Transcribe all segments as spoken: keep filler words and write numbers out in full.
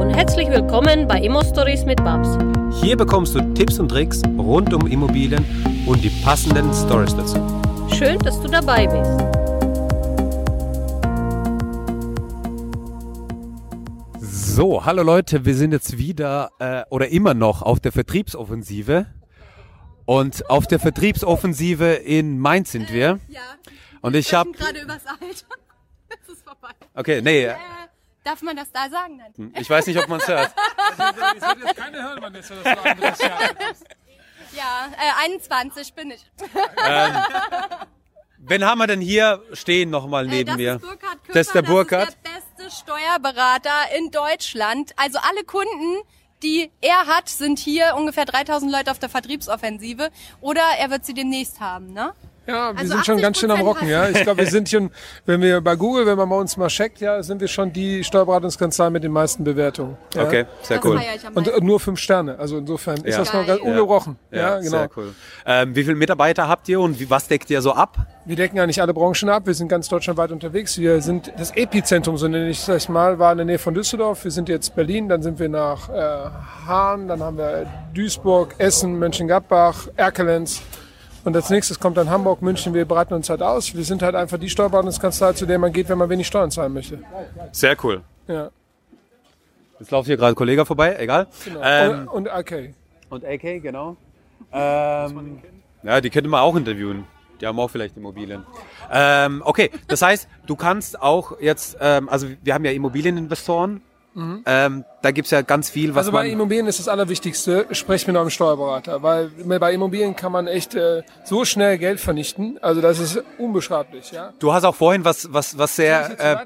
und herzlich willkommen bei Immo-Stories mit Babs. Hier bekommst du Tipps und Tricks rund um Immobilien und die passenden Stories dazu. Schön, dass du dabei bist. So, hallo Leute, wir sind jetzt wieder äh, oder immer noch auf der Vertriebsoffensive. Und auf der Vertriebsoffensive in Mainz sind wir. Äh, ja, und ich habe gerade übers Alt. Es ist vorbei. Okay, nee. Äh, darf man das da sagen? Nein. Ich weiß nicht, ob man es hört. Es wird jetzt keine hören, wenn das anderes Jahr ist. Ja, äh, einundzwanzig bin ich. Ähm, wen haben wir denn hier stehen nochmal neben äh, mir? Das ist Burkhard, Küpper, das ist der Burkhard. Das ist der beste Steuerberater in Deutschland. Also alle Kunden, die er hat, sind hier ungefähr dreitausend Leute auf der Vertriebsoffensive. Oder er wird sie demnächst haben, ne? Ja, wir also sind schon ganz schön am Rocken, ja. Ich glaube, wir sind schon, wenn wir bei Google, wenn man bei uns mal checkt, ja, sind wir schon die Steuerberatungskanzlei mit den meisten Bewertungen. Ja? Okay, sehr das cool. Und nur fünf Sterne, also insofern ja. Ist das noch ganz ungebrochen. Ja, ja, ja genau. Sehr cool. Ähm, wie viele Mitarbeiter habt ihr und wie, was deckt ihr so ab? Wir decken ja nicht alle Branchen ab, wir sind ganz deutschlandweit unterwegs. Wir sind das Epizentrum, so nenne ich es mal, war in der Nähe von Düsseldorf. Wir sind jetzt Berlin, dann sind wir nach äh, Hahn, dann haben wir Duisburg, Essen, Mönchengladbach, Erkelenz. Und als nächstes kommt dann Hamburg, München, wir beraten uns halt aus. Wir sind halt einfach die Steuerberatungskanzlei, zu der man geht, wenn man wenig Steuern zahlen möchte. Sehr cool. Ja. Jetzt lauft hier gerade ein Kollege vorbei, egal. Genau. Ähm, und, und A K. Und A K, genau. Ähm, ja, die könnte man auch interviewen. Die haben auch vielleicht Immobilien. Ähm, okay, das heißt, du kannst auch jetzt, ähm, also wir haben ja Immobilieninvestoren. Mhm. Ähm, da gibt's ja ganz viel, was Also bei man Immobilien ist das Allerwichtigste, sprecht mit eurem Steuerberater, weil bei Immobilien kann man echt äh, so schnell Geld vernichten, also das ist unbeschreiblich, ja. Du hast auch vorhin was, was, was sehr, äh,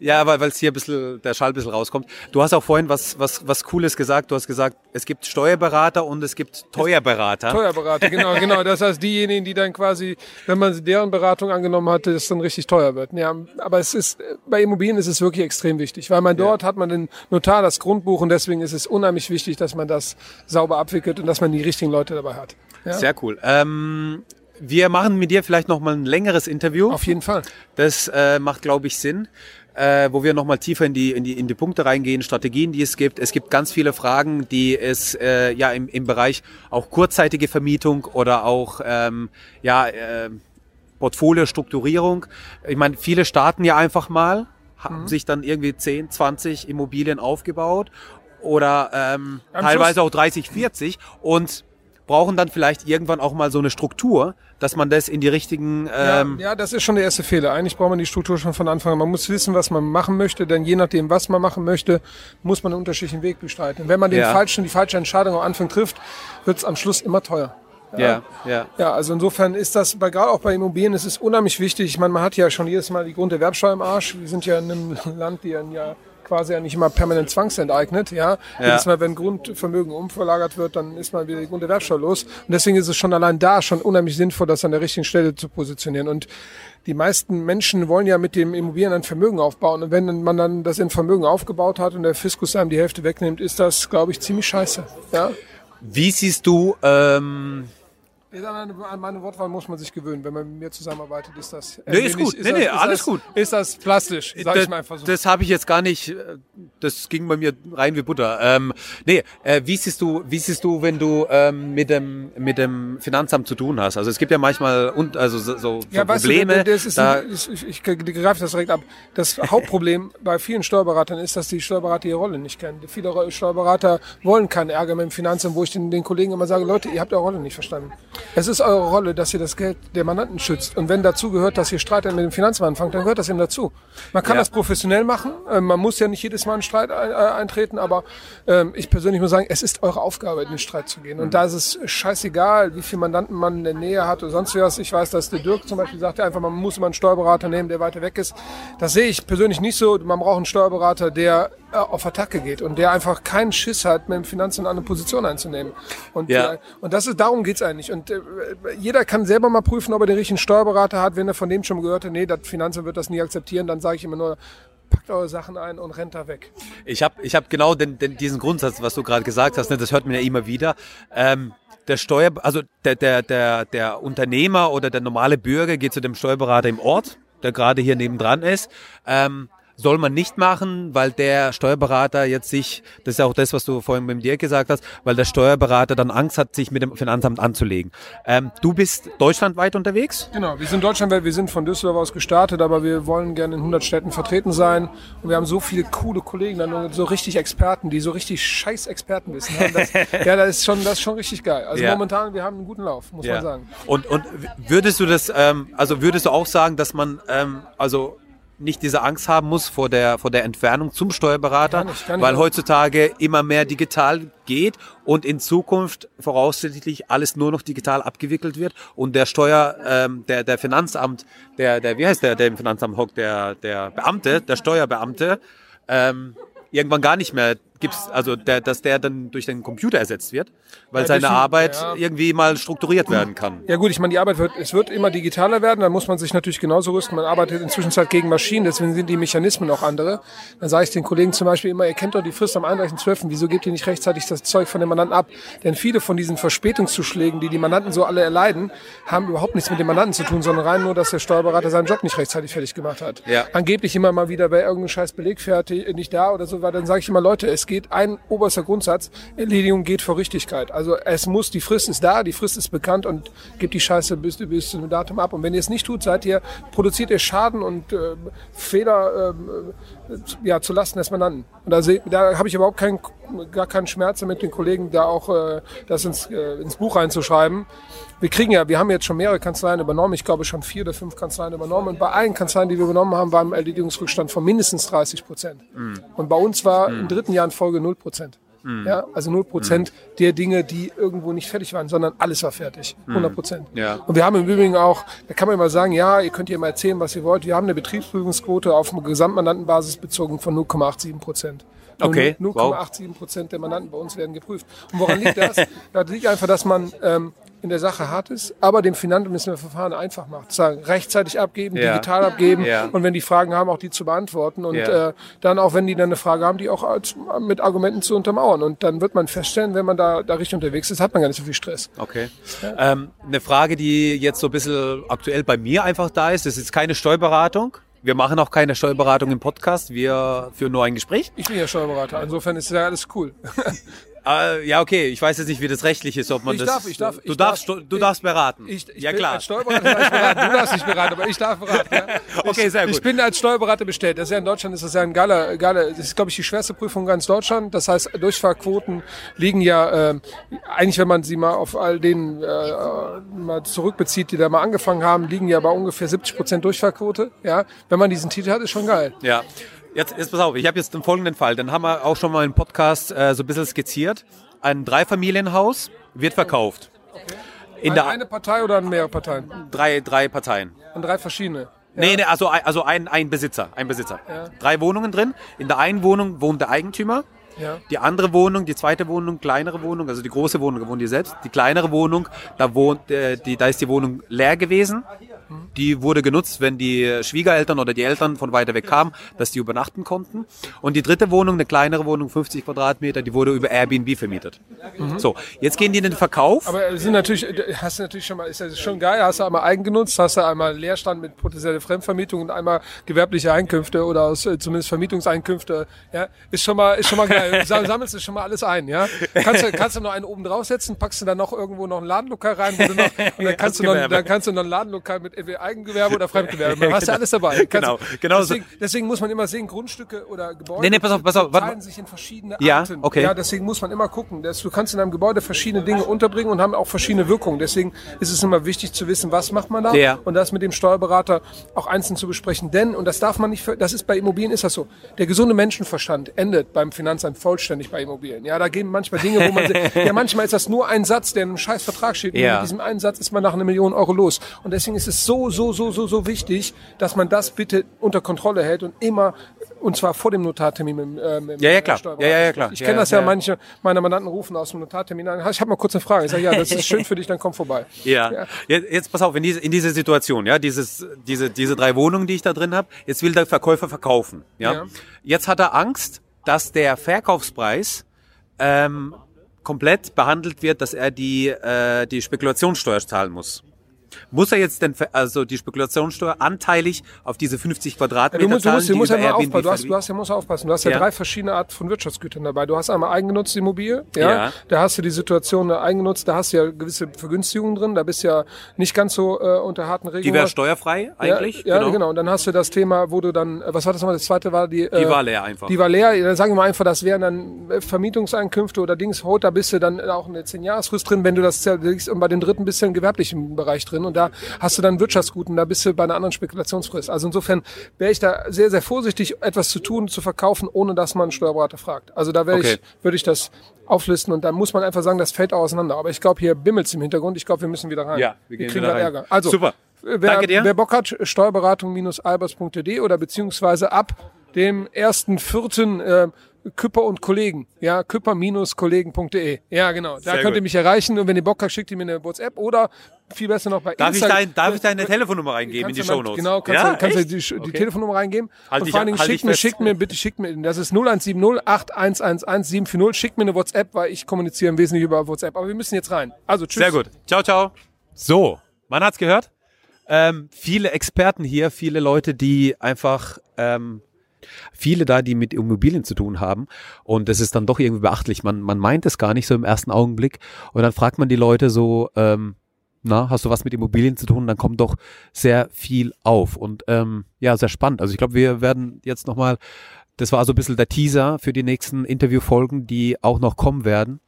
ja, weil es hier ein bisschen, der Schall ein bisschen rauskommt, du hast auch vorhin was, was, was Cooles gesagt, du hast gesagt, es gibt Steuerberater und es gibt Teuerberater. Teuerberater, genau, genau, das heißt diejenigen, die dann quasi, wenn man deren Beratung angenommen hatte, das dann richtig teuer wird, ja, aber es ist, bei Immobilien ist es wirklich extrem wichtig, weil man dort ja. hat man den Notar, das Grundbuch und deswegen ist es unheimlich wichtig, dass man das sauber abwickelt und dass man die richtigen Leute dabei hat. Ja? Sehr cool. Ähm, wir machen mit dir vielleicht nochmal ein längeres Interview. Auf jeden Fall. Das äh, macht, glaube ich, Sinn, äh, wo wir nochmal tiefer in die, in die in die Punkte reingehen, Strategien, die es gibt. Es gibt ganz viele Fragen, die es äh, ja im, im Bereich auch kurzzeitige Vermietung oder auch ähm, ja äh, Portfoliostrukturierung. Ich meine, viele starten ja einfach mal. Haben mhm. sich dann irgendwie zehn, zwanzig Immobilien aufgebaut oder ähm, teilweise Schluss. Auch dreißig, vierzig und brauchen dann vielleicht irgendwann auch mal so eine Struktur, dass man das in die richtigen... Ähm ja, ja, das ist schon der erste Fehler. Eigentlich braucht man die Struktur schon von Anfang an. Man muss wissen, was man machen möchte, denn je nachdem, was man machen möchte, muss man einen unterschiedlichen Weg bestreiten. Und wenn man den ja. falschen, die falsche Entscheidung am Anfang trifft, wird es am Schluss immer teuer. Ja, ja. Ja, also insofern ist das, bei, gerade auch bei Immobilien, es ist unheimlich wichtig. Ich meine, man hat ja schon jedes Mal die Grunderwerbsteuer im Arsch. Wir sind ja in einem Land, die ja quasi ja nicht immer permanent zwangsenteignet. Ja? Ja. Jedes Mal, wenn Grundvermögen umverlagert wird, dann ist man wieder die Grunderwerbsteuer los. Und deswegen ist es schon allein da schon unheimlich sinnvoll, das an der richtigen Stelle zu positionieren. Und die meisten Menschen wollen ja mit dem Immobilien ein Vermögen aufbauen. Und wenn man dann das in Vermögen aufgebaut hat und der Fiskus einem die Hälfte wegnimmt, ist das, glaube ich, ziemlich scheiße. Ja? Wie siehst du... Ähm An meine Wortwahl muss man sich gewöhnen. Wenn man mit mir zusammenarbeitet, ist das... Nee, ist gut. Ist nee, das, nee, ist alles das, gut. Ist das plastisch, sag das, ich mal einfach so. Das habe ich jetzt gar nicht... Das ging bei mir rein wie Butter. Ähm, nee, äh, wie siehst du, wie siehst du, wenn du ähm, mit dem mit dem Finanzamt zu tun hast? Also es gibt ja manchmal und also so, so ja, Probleme... Du, ist da ein, ist, ich ich greife das direkt ab. Das Hauptproblem bei vielen Steuerberatern ist, dass die Steuerberater ihre Rolle nicht kennen. Viele Steuerberater wollen keinen Ärger mit dem Finanzamt, wo ich den, den Kollegen immer sage, Leute, ihr habt eure Rolle nicht verstanden. Es ist eure Rolle, dass ihr das Geld der Mandanten schützt. Und wenn dazu gehört, dass ihr Streit mit dem Finanzamt anfangt, dann gehört das eben dazu. Man kann ja. das professionell machen. Man muss ja nicht jedes Mal einen Streit eintreten. Aber ich persönlich muss sagen, es ist eure Aufgabe, in den Streit zu gehen. Und da ist es scheißegal, wie viele Mandanten man in der Nähe hat oder sonst was. Ich weiß, dass der Dirk zum Beispiel sagt, einfach, man muss immer einen Steuerberater nehmen, der weiter weg ist. Das sehe ich persönlich nicht so. Man braucht einen Steuerberater, der auf Attacke geht und der einfach keinen Schiss hat, mit dem Finanzamt eine Position einzunehmen. Und, ja. und das ist, darum geht es eigentlich. Und äh, jeder kann selber mal prüfen, ob er den richtigen Steuerberater hat. Wenn er von dem schon gehört hat, nee, das Finanzamt wird das nie akzeptieren, dann sage ich immer nur, packt eure Sachen ein und rennt da weg. Ich habe ich hab genau den, den, diesen Grundsatz, was du gerade gesagt hast, ne, das hört man ja immer wieder. Ähm, der Steuer, also der, der, der, der Unternehmer oder der normale Bürger geht zu dem Steuerberater im Ort, der gerade hier nebendran ist, ähm, soll man nicht machen, weil der Steuerberater jetzt sich, das ist ja auch das, was du vorhin mit dir gesagt hast, weil der Steuerberater dann Angst hat, sich mit dem Finanzamt anzulegen. Ähm, du bist deutschlandweit unterwegs? Genau, wir sind deutschlandweit, wir sind von Düsseldorf aus gestartet, aber wir wollen gerne in hundert Städten vertreten sein und wir haben so viele coole Kollegen, dann so richtig Experten, die so richtig scheiß Experten wissen. Das, ja, das ist, schon, das ist schon richtig geil. Also ja. Momentan, wir haben einen guten Lauf, muss ja. man sagen. Und, und würdest du das, ähm, also würdest du auch sagen, dass man, ähm, also nicht diese Angst haben muss vor der, vor der Entfernung zum Steuerberater, kann ich, kann ich weil nicht. Heutzutage immer mehr digital geht und in Zukunft voraussichtlich alles nur noch digital abgewickelt wird und der Steuer, ähm, der, der Finanzamt, der, der, wie heißt der, der im Finanzamt hockt, der, der Beamte, der Steuerbeamte, ähm, irgendwann gar nicht mehr gibt's, also der, dass der dann durch den Computer ersetzt wird, weil ja, seine Arbeit ja. irgendwie mal strukturiert werden kann. Ja gut, ich meine, die Arbeit wird, es wird immer digitaler werden, dann muss man sich natürlich genauso rüsten. Man arbeitet inzwischen halt gegen Maschinen, deswegen sind die Mechanismen auch andere. Dann sage ich den Kollegen zum Beispiel immer, ihr kennt doch die Frist am einunddreißigsten zwölften, wieso gebt ihr nicht rechtzeitig das Zeug von dem Mandanten ab? Denn viele von diesen Verspätungszuschlägen, die die Mandanten so alle erleiden, haben überhaupt nichts mit dem Mandanten zu tun, sondern rein nur, dass der Steuerberater seinen Job nicht rechtzeitig fertig gemacht hat. Ja. Angeblich immer mal wieder bei irgendeinem scheiß Beleg fertig, nicht da oder so, weil dann sage ich immer, Leute, es geht ein oberster Grundsatz, Erledigung geht vor Richtigkeit. Also es muss, die Frist ist da, die Frist ist bekannt und gebt die Scheiße bis, bis zum Datum ab. Und wenn ihr es nicht tut, seid ihr, produziert ihr Schaden und äh, Fehler äh, ja, zu Lasten des Mandanten. Und da, da habe ich überhaupt keinen, gar keinen Schmerz mit den Kollegen, da auch äh, das ins, äh, ins Buch reinzuschreiben. Wir kriegen ja, wir haben jetzt schon mehrere Kanzleien übernommen, ich glaube schon vier oder fünf Kanzleien übernommen und bei allen Kanzleien, die wir übernommen haben, war ein Erledigungsrückstand von mindestens dreißig Prozent. Mhm. Und bei uns war mhm. im dritten Jahr in Folge null Prozent. Mhm. Ja, also null Prozent mhm. der Dinge, die irgendwo nicht fertig waren, sondern alles war fertig, hundert Prozent. Mhm. Ja. Und wir haben im Übrigen auch, da kann man immer sagen, ja, ihr könnt ihr immer erzählen, was ihr wollt, wir haben eine Betriebsprüfungsquote auf eine Gesamtmandantenbasis bezogen von null Komma siebenundachtzig Prozent. Okay. null Komma siebenundachtzig Prozent wow. der Mandanten bei uns werden geprüft. Und woran liegt das? Das liegt einfach, dass man ähm, in der Sache hart ist, aber dem Finanzamt das Verfahren einfach macht. Sagen, rechtzeitig abgeben, ja. digital abgeben ja. und wenn die Fragen haben, auch die zu beantworten und ja. äh, dann auch, wenn die dann eine Frage haben, die auch als, mit Argumenten zu untermauern. Und dann wird man feststellen, wenn man da, da richtig unterwegs ist, hat man gar nicht so viel Stress. Okay. Ja. Ähm, eine Frage, die jetzt so ein bisschen aktuell bei mir einfach da ist, das ist keine Steuerberatung. Wir machen auch keine Steuerberatung im Podcast, wir führen nur ein Gespräch. Ich bin ja Steuerberater, insofern ist ja alles cool. Uh, ja, okay, ich weiß jetzt nicht, wie das rechtlich ist, ob man ich das... Darf, ich darf, du ich darfst, darf. Du darfst beraten. Ich, ich ja, bin klar. Als Steuerberater darf ich beraten. Du darfst nicht beraten, aber ich darf beraten. Ja? Ich, okay, sehr gut. Ich bin als Steuerberater bestellt. Das ist ja in Deutschland ist das ja ein geiler, geiler... Das ist, glaube ich, die schwerste Prüfung in ganz Deutschland. Das heißt, Durchfahrquoten liegen ja... Äh, eigentlich, wenn man sie mal auf all den äh, mal zurückbezieht, die da mal angefangen haben, liegen ja bei ungefähr siebzig Prozent Durchfahrquote. Ja? Wenn man diesen Titel hat, ist schon geil. Ja. Jetzt, jetzt pass auf, ich habe jetzt den folgenden Fall, den haben wir auch schon mal im Podcast äh, so ein bisschen skizziert. Ein Dreifamilienhaus wird verkauft. Okay. In eine, der, eine Partei oder an mehrere Parteien? Drei, drei Parteien. Und drei verschiedene? Ja. Nee, nee, also, also ein, ein Besitzer. Ein Besitzer. Ja. Drei Wohnungen drin. In der einen Wohnung wohnt der Eigentümer. Ja. Die andere Wohnung, die zweite Wohnung, kleinere Wohnung, also die große Wohnung, da wohnen die selbst. Die kleinere Wohnung, da, wohnt, äh, die, da ist die Wohnung leer gewesen. Die wurde genutzt, wenn die Schwiegereltern oder die Eltern von weiter weg kamen, dass die übernachten konnten. Und die dritte Wohnung, eine kleinere Wohnung, fünfzig Quadratmeter, die wurde über Airbnb vermietet. Mhm. So, jetzt gehen die in den Verkauf. Aber sind natürlich, hast du natürlich schon mal, ist das schon geil, hast du einmal eigengenutzt, hast du einmal Leerstand mit potenzieller Fremdvermietung und einmal gewerbliche Einkünfte oder aus, zumindest Vermietungseinkünfte. Ja, ist schon mal, ist schon mal geil. Sammelst du schon mal alles ein, ja? Kannst du, kannst du noch einen oben draufsetzen, packst du dann noch irgendwo noch einen Ladenlokal rein, wo du noch, und dann kannst du noch, dann kannst du noch einen Ladenlokal mit Eigengewerbe oder Fremdgewerbe. Man hast ja alles dabei. Kannst genau, genau deswegen, so. Deswegen muss man immer sehen, Grundstücke oder Gebäude nee, nee, pass auf, pass auf, teilen sich in verschiedene ja, Arten. Okay. Ja, deswegen muss man immer gucken. Dass du kannst in einem Gebäude verschiedene Dinge unterbringen und haben auch verschiedene Wirkungen. Deswegen ist es immer wichtig zu wissen, was macht man da ja. und das mit dem Steuerberater auch einzeln zu besprechen. Denn, und das darf man nicht, das ist bei Immobilien ist das so, der gesunde Menschenverstand endet beim Finanzamt vollständig bei Immobilien. Ja, da gehen manchmal Dinge, wo man ja, manchmal ist das nur ein Satz, der in einem scheiß Vertrag steht. Ja. Und mit diesem einen Satz ist man nach einer Million Euro los. Und deswegen ist es so, so, so, so, so wichtig, dass man das bitte unter Kontrolle hält und immer, und zwar vor dem Notartermin mit, äh, mit ja, ja, klar. Steuerberater. Ja, ja, klar. Ich kenne ja, das ja, ja, manche meiner Mandanten rufen aus dem Notartermin an. Ich habe mal kurz eine Frage. Ich sage, ja, das ist schön für dich, dann komm vorbei. Ja. ja. Jetzt, jetzt pass auf, in diese, in diese Situation, ja, dieses, diese, diese drei Wohnungen, die ich da drin habe, jetzt will der Verkäufer verkaufen. Ja? ja. Jetzt hat er Angst, dass der Verkaufspreis ähm, komplett behandelt wird, dass er die, äh, die Spekulationssteuer zahlen muss. Muss er jetzt denn, also die Spekulationssteuer anteilig auf diese fünfzig Quadratmeter du musst, zahlen, du musst, du musst ja aufpassen. Du, hast, du hast, musst aufpassen. Du hast ja, ja drei verschiedene Arten von Wirtschaftsgütern dabei. Du hast einmal eingenutzte Immobilie, ja? ja. Da hast du die Situation eingenutzt, da hast du ja gewisse Vergünstigungen drin, da bist du ja nicht ganz so äh, unter harten Regeln. Die wäre steuerfrei eigentlich? Ja, genau. ja, genau. Und dann hast du das Thema, wo du dann, was war das nochmal? Das zweite war die... Äh, die war leer einfach. Die war leer. Dann sagen wir mal einfach, das wären dann Vermietungseinkünfte oder Dings, oh, da bist du dann auch eine zehn-Jahres-Frist drin, wenn du das zerlegst. Und bei den dritten bist du im gewerblichen Bereich drin. Und da hast du dann Wirtschaftsguten, da bist du bei einer anderen Spekulationsfrist. Also insofern wäre ich da sehr, sehr vorsichtig, etwas zu tun, zu verkaufen, ohne dass man einen Steuerberater fragt. Also da wäre okay. ich, würde ich das auflisten und dann muss man einfach sagen, das fällt auch auseinander. Aber ich glaube, hier bimmelt's im Hintergrund. Ich glaube, wir müssen wieder rein. Ja, wir gehen wir wieder rein. Ärger. Also, super. Wer, Danke dir. Wer Bock hat, steuerberatung Bindestrich albers Punkt de oder beziehungsweise ab dem ersten vierten Küpper und Kollegen, ja, küpper Bindestrich kollegen Punkt de. Ja, genau. Da Sehr könnt gut. ihr mich erreichen und wenn ihr Bock habt, schickt ihr mir eine WhatsApp oder viel besser noch bei darf Instagram. Ich dein, darf ich deine Telefonnummer reingeben in die Shownotes? Genau, kannst ja, du kannst echt? die, die okay. Telefonnummer reingeben. Halt und vor allen Dingen halt schickt mir, schickt mir, bitte schickt mir, das ist null eins sieben null acht eins eins eins sieben vier null, schickt mir eine WhatsApp, weil ich kommuniziere im Wesentlichen über WhatsApp. Aber wir müssen jetzt rein. Also tschüss. Sehr gut. Ciao, ciao. So, man hat's gehört. Ähm, viele Experten hier, viele Leute, die einfach... Ähm, Viele da, die mit Immobilien zu tun haben und das ist dann doch irgendwie beachtlich. Man, man meint es gar nicht so im ersten Augenblick und dann fragt man die Leute so, ähm, na, hast du was mit Immobilien zu tun? Und dann kommt doch sehr viel auf und ähm, ja, sehr spannend. Also ich glaube, wir werden jetzt nochmal, das war so ein bisschen der Teaser für die nächsten Interviewfolgen, die auch noch kommen werden.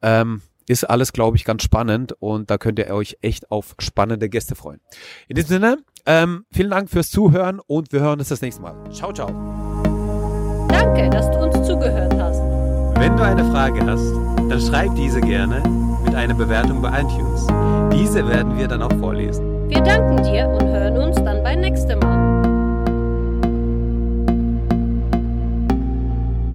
Ähm, ist alles, glaube ich, ganz spannend und da könnt ihr euch echt auf spannende Gäste freuen. In diesem Sinne, Ähm, vielen Dank fürs Zuhören und wir hören uns das nächste Mal. Ciao, ciao. Danke, dass du uns zugehört hast. Wenn du eine Frage hast, dann schreib diese gerne mit einer Bewertung bei iTunes. Diese werden wir dann auch vorlesen. Wir danken dir und hören uns dann beim nächsten Mal.